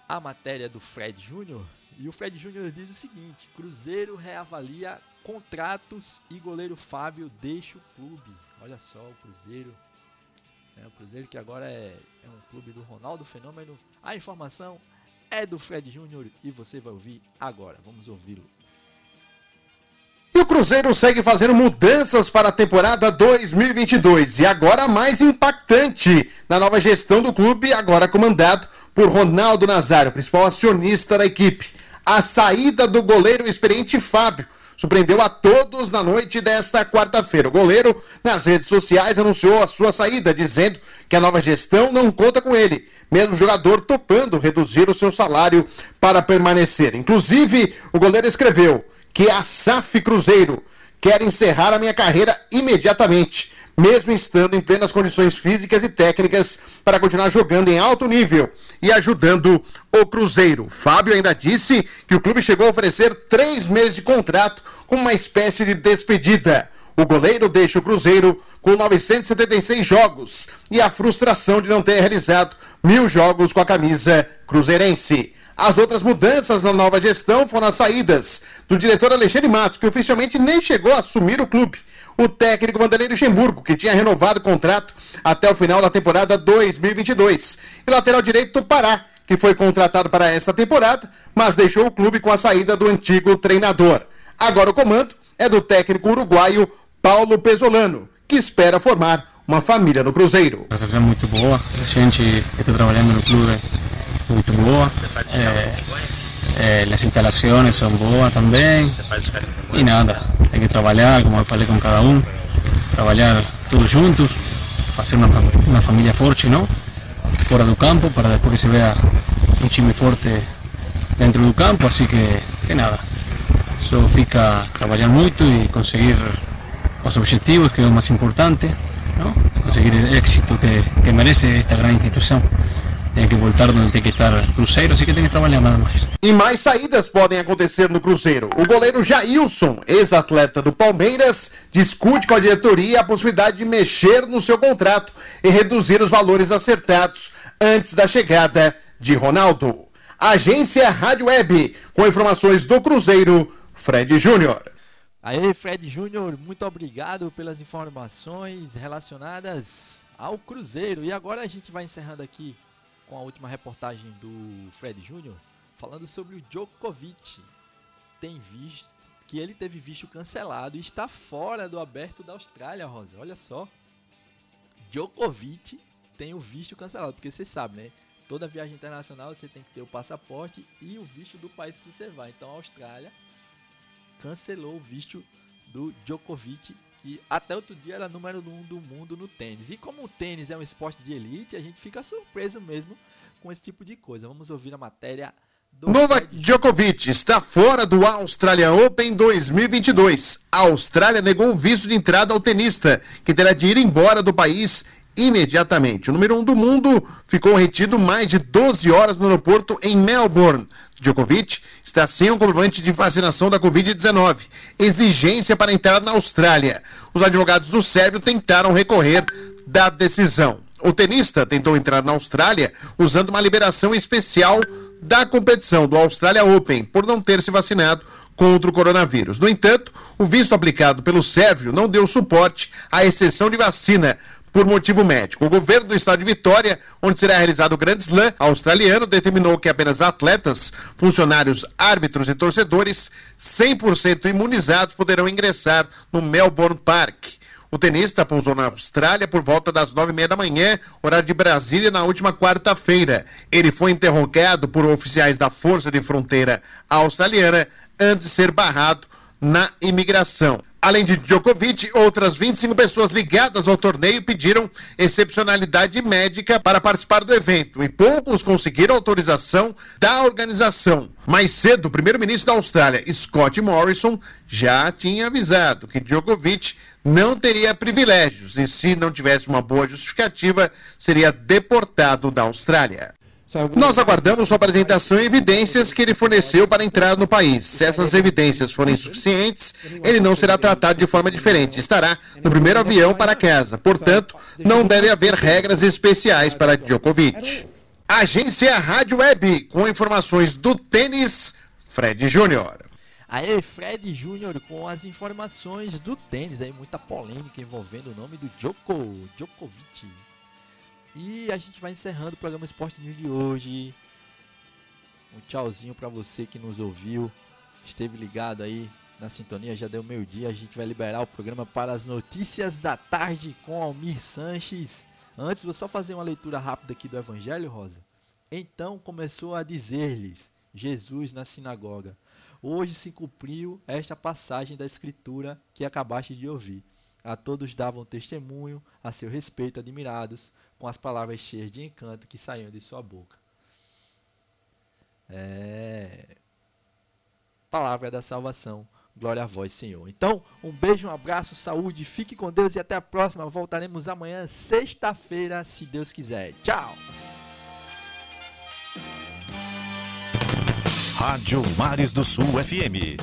a matéria do Fred Júnior. E o Fred Júnior diz o seguinte: Cruzeiro reavalia contratos e goleiro Fábio deixa o clube. Olha só, o Cruzeiro. O Cruzeiro que agora é um clube do Ronaldo Fenômeno. A informação é do Fred Júnior e você vai ouvir agora. Vamos ouvi-lo. E o Cruzeiro segue fazendo mudanças para a temporada 2022, e agora mais impactante na nova gestão do clube, agora comandado por Ronaldo Nazário, principal acionista da equipe. A saída do goleiro experiente Fábio surpreendeu a todos na noite desta quarta-feira. O goleiro, nas redes sociais, anunciou a sua saída, dizendo que a nova gestão não conta com ele, mesmo o jogador topando reduzir o seu salário para permanecer. Inclusive, o goleiro escreveu que a SAF Cruzeiro quer encerrar a minha carreira imediatamente, mesmo estando em plenas condições físicas e técnicas para continuar jogando em alto nível e ajudando o Cruzeiro. Fábio ainda disse que o clube chegou a oferecer 3 meses de contrato com uma espécie de despedida. O goleiro deixa o Cruzeiro com 976 jogos e a frustração de não ter realizado 1000 jogos com a camisa cruzeirense. As outras mudanças na nova gestão foram as saídas do diretor Alexandre Matos, que oficialmente nem chegou a assumir o clube. O técnico Vanderlei Luxemburgo, que tinha renovado o contrato até o final da temporada 2022. E lateral direito do Pará, que foi contratado para esta temporada, mas deixou o clube com a saída do antigo treinador. Agora o comando é do técnico uruguaio Paulo Pezzolano, que espera formar uma família no Cruzeiro. A situação é muito boa, a gente está trabalhando no clube. Muito boa, as instalações são boas também, e nada, tem que trabalhar, como eu falei com cada um, trabalhar todos juntos, fazer uma família forte, não? Fora do campo, para depois que se veja um time forte dentro do campo, assim que nada, só fica trabalhar muito e conseguir os objetivos, que é o mais importante, não? Conseguir o êxito que merece esta grande instituição. tem que voltar onde tem que estar Cruzeiro, assim que tem que trabalhar nada mais. E mais saídas podem acontecer no Cruzeiro. O goleiro Jailson, ex-atleta do Palmeiras, discute com a diretoria a possibilidade de mexer no seu contrato e reduzir os valores acertados antes da chegada de Ronaldo. Agência Rádio Web, com informações do Cruzeiro, Fred Júnior. Aê, Fred Júnior, muito obrigado pelas informações relacionadas ao Cruzeiro. E agora a gente vai encerrando aqui com a última reportagem do Fred Júnior, falando sobre o Djokovic, ele teve visto cancelado e está fora do Aberto da Austrália, Rosa. Olha só, Djokovic tem o visto cancelado, porque você sabe, né? Toda viagem internacional você tem que ter o passaporte e o visto do país que você vai. Então a Austrália cancelou o visto do Djokovic, que até outro dia era número 1 do mundo no tênis. E como o tênis é um esporte de elite, a gente fica surpreso mesmo com esse tipo de coisa. Vamos ouvir a matéria do... Novak Djokovic está fora do Australian Open 2022. A Austrália negou o visto de entrada ao tenista, que terá de ir embora do país imediatamente. O número 1 do mundo ficou retido mais de 12 horas no aeroporto em Melbourne. Djokovic está sem o comprovante de vacinação da Covid-19, exigência para entrar na Austrália. Os advogados do sérvio tentaram recorrer da decisão. O tenista tentou entrar na Austrália usando uma liberação especial da competição do Australia Open, por não ter se vacinado contra o coronavírus. No entanto, o visto aplicado pelo sérvio não deu suporte à exceção de vacina por motivo médico. O governo do estado de Vitória, onde será realizado o Grand Slam australiano, determinou que apenas atletas, funcionários, árbitros e torcedores 100% imunizados poderão ingressar no Melbourne Park. O tenista pousou na Austrália por volta das 9h30 da manhã, horário de Brasília, na última quarta-feira. Ele foi interrogado por oficiais da Força de Fronteira Australiana antes de ser barrado na imigração. Além de Djokovic, outras 25 pessoas ligadas ao torneio pediram excepcionalidade médica para participar do evento, e poucos conseguiram autorização da organização. Mais cedo, o primeiro-ministro da Austrália, Scott Morrison, já tinha avisado que Djokovic não teria privilégios e, se não tivesse uma boa justificativa, seria deportado da Austrália. Nós aguardamos sua apresentação e evidências que ele forneceu para entrar no país. Se essas evidências forem suficientes, ele não será tratado de forma diferente. Estará no primeiro avião para casa. Portanto, não deve haver regras especiais para Djokovic. Agência Rádio Web, com informações do tênis, Fred Júnior. Aê, Fred Júnior, com as informações do tênis. Aí muita polêmica envolvendo o nome do Djokovic. E a gente vai encerrando o programa Esporte News de hoje. Um tchauzinho pra você que nos ouviu, esteve ligado aí na sintonia, já deu meio-dia. A gente vai liberar o programa para as notícias da tarde com Almir Sanches. Antes, vou só fazer uma leitura rápida aqui do Evangelho, Rosa. Então começou a dizer-lhes Jesus na sinagoga: hoje se cumpriu esta passagem da Escritura que acabaste de ouvir. A todos davam testemunho a seu respeito, admirados com as palavras cheias de encanto que saíam de sua boca. Palavra da salvação. Glória a vós, Senhor. Então, um beijo, um abraço, saúde, fique com Deus e até a próxima. Voltaremos amanhã, sexta-feira, se Deus quiser. Tchau! Rádio Mares do Sul FM.